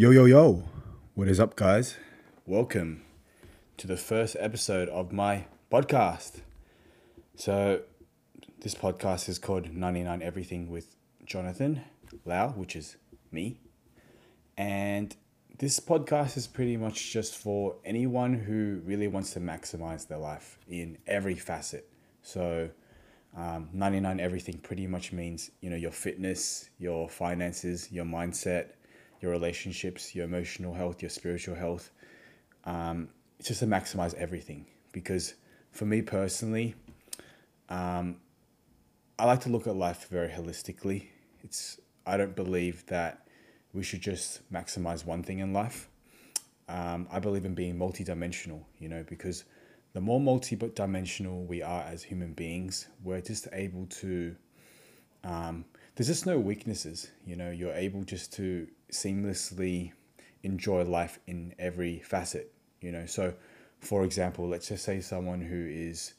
Yo, what is up, guys? Welcome to the first episode of my podcast. So this podcast is called 99 Everything with Jonathan Lau, which is me. And this podcast is pretty much just for anyone who really wants to maximize their life in every facet. So 99 Everything pretty much means, you know, your fitness, your finances, your mindset, your relationships, your emotional health, your spiritual health. It's just to maximize everything. Because for me personally, I like to look at life very holistically. I don't believe that we should just maximize one thing in life. I believe in being multidimensional, you know, because the more multidimensional we are as human beings, we're just able to, there's just no weaknesses, you know, you're able just to seamlessly enjoy life in every facet, you know. So for example, let's just say someone who is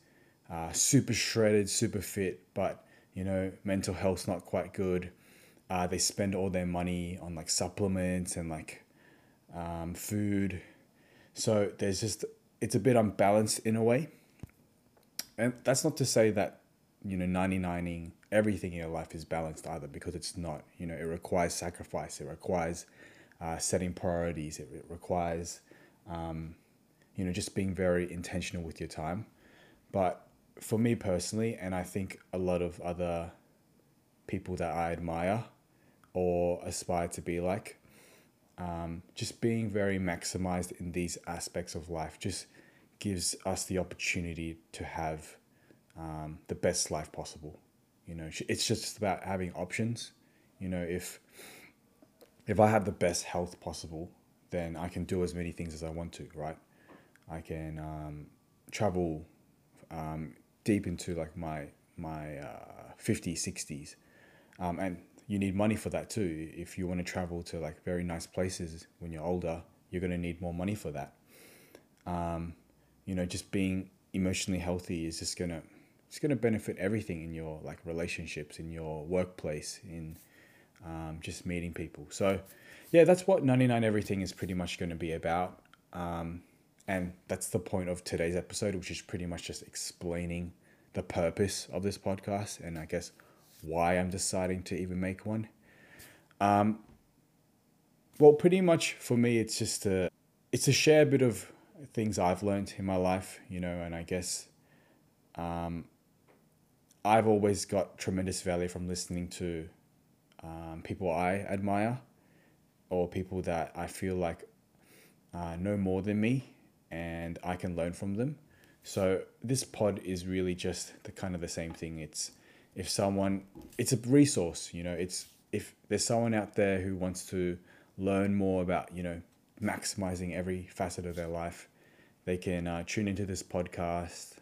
super shredded, super fit, but you know, mental health's not quite good. They spend all their money on like supplements and like food. So it's a bit unbalanced in a way. And that's not to say that, you know, 99ing everything in your life is balanced either, because it's not. You know, it requires sacrifice. It requires setting priorities. It requires, you know, just being very intentional with your time. But for me personally, and I think a lot of other people that I admire or aspire to be like, just being very maximized in these aspects of life just gives us the opportunity to have the best life possible. You know, it's just about having options. You know, if I have the best health possible, then I can do as many things as I want to, right? I can travel deep into like my 50s, 60s. And you need money for that too. If you want to travel to like very nice places when you're older, you're going to need more money for that. You know, just being emotionally healthy is just going to, it's going to benefit everything in your like relationships, in your workplace, in just meeting people. So yeah, that's what 99 Everything is pretty much going to be about. And that's the point of today's episode, which is pretty much just explaining the purpose of this podcast and I guess why I'm deciding to even make one. Well, pretty much for me, it's just to share a bit of things I've learned in my life, you know, and I guess I've always got tremendous value from listening to people I admire or people that I feel like know more than me and I can learn from them. So this pod is really just the same thing. It's a resource, you know. It's if there's someone out there who wants to learn more about, you know, maximizing every facet of their life, they can tune into this podcast.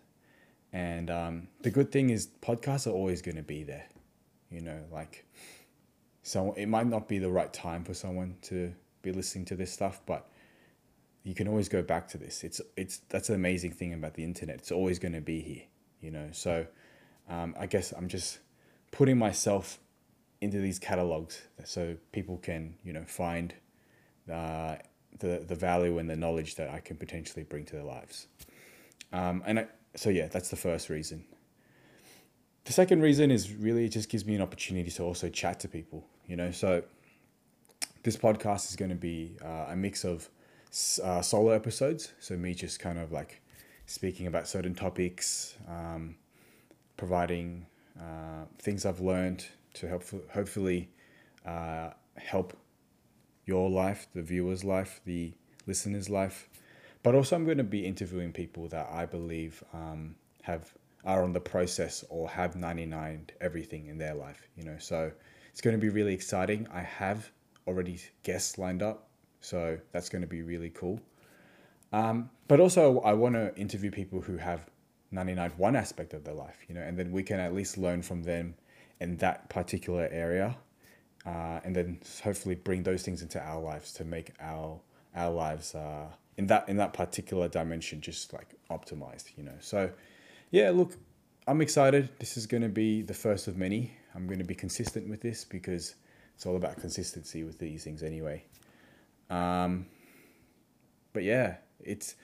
And the good thing is podcasts are always going to be there, you know, like, so it might not be the right time for someone to be listening to this stuff, but you can always go back to this. That's the amazing thing about the internet. It's always going to be here, you know. So I guess I'm just putting myself into these catalogs so people can, you know, find the value and the knowledge that I can potentially bring to their lives. So yeah, that's the first reason. The second reason is really it just gives me an opportunity to also chat to people, you know. So this podcast is going to be a mix of solo episodes. So me just kind of like speaking about certain topics, providing things I've learned to hopefully help your life, the viewer's life, the listener's life. But also I'm going to be interviewing people that I believe are on the process or have 99'd everything in their life, you know. So it's going to be really exciting. I have already guests lined up, so that's going to be really cool. But also I want to interview people who have 99'd one aspect of their life, you know, and then we can at least learn from them in that particular area, and then hopefully bring those things into our lives to make our lives in that particular dimension just like optimized, you know. So yeah, look, I'm excited. This is going to be the first of many. I'm going to be consistent with this because it's all about consistency with these things anyway. But yeah, it's,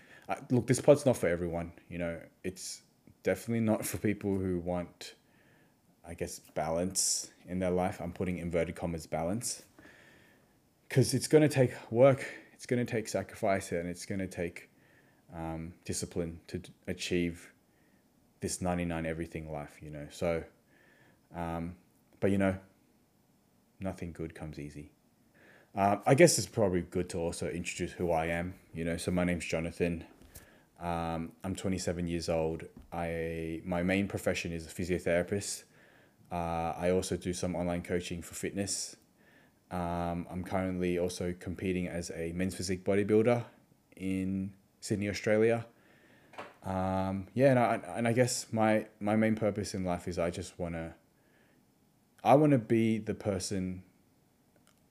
look, this pod's not for everyone, you know. It's definitely not for people who want, I guess, balance in their life. I'm putting inverted commas balance, because it's going to take work, it's going to take sacrifice, and it's going to take discipline to achieve this 99 everything life, you know. So, but you know, nothing good comes easy. I guess it's probably good to also introduce who I am, you know. So my name's Jonathan. I'm 27 years old. My main profession is a physiotherapist. I also do some online coaching for fitness. I'm currently also competing as a men's physique bodybuilder in Sydney, Australia. Yeah, and I guess my main purpose in life is I want to be the person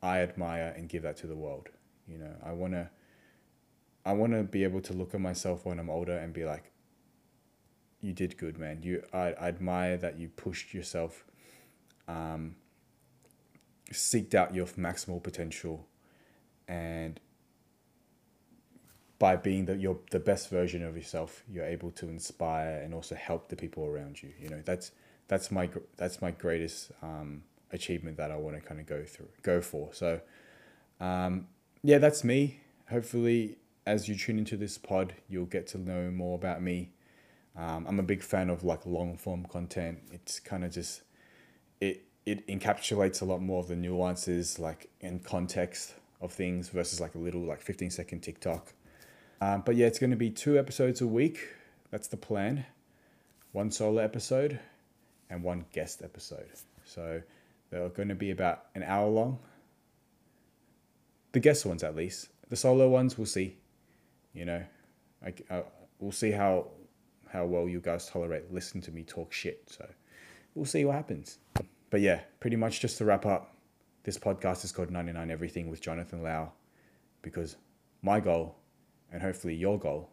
I admire and give that to the world. You know, I want to be able to look at myself when I'm older and be like, you did good, man. I admire that you pushed yourself, seeked out your maximal potential, and by being the best version of yourself, you're able to inspire and also help the people around you. You know, that's my greatest achievement that I want to kind of go for. So, yeah, that's me. Hopefully, as you tune into this pod, you'll get to know more about me. I'm a big fan of like long form content. It's kind of just, it encapsulates a lot more of the nuances, like in context of things, versus like a little like 15-second TikTok. But yeah, it's going to be 2 episodes a week. That's the plan. 1 solo episode and 1 guest episode. So they're going to be about an hour long. The guest ones, at least. The solo ones, we'll see. You know, we'll see how well you guys tolerate listening to me talk shit. So we'll see what happens. But yeah, pretty much just to wrap up, this podcast is called 99 Everything with Jonathan Lau, because my goal, and hopefully your goal,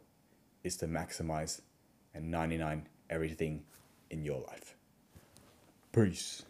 is to maximize and 99 everything in your life. Peace.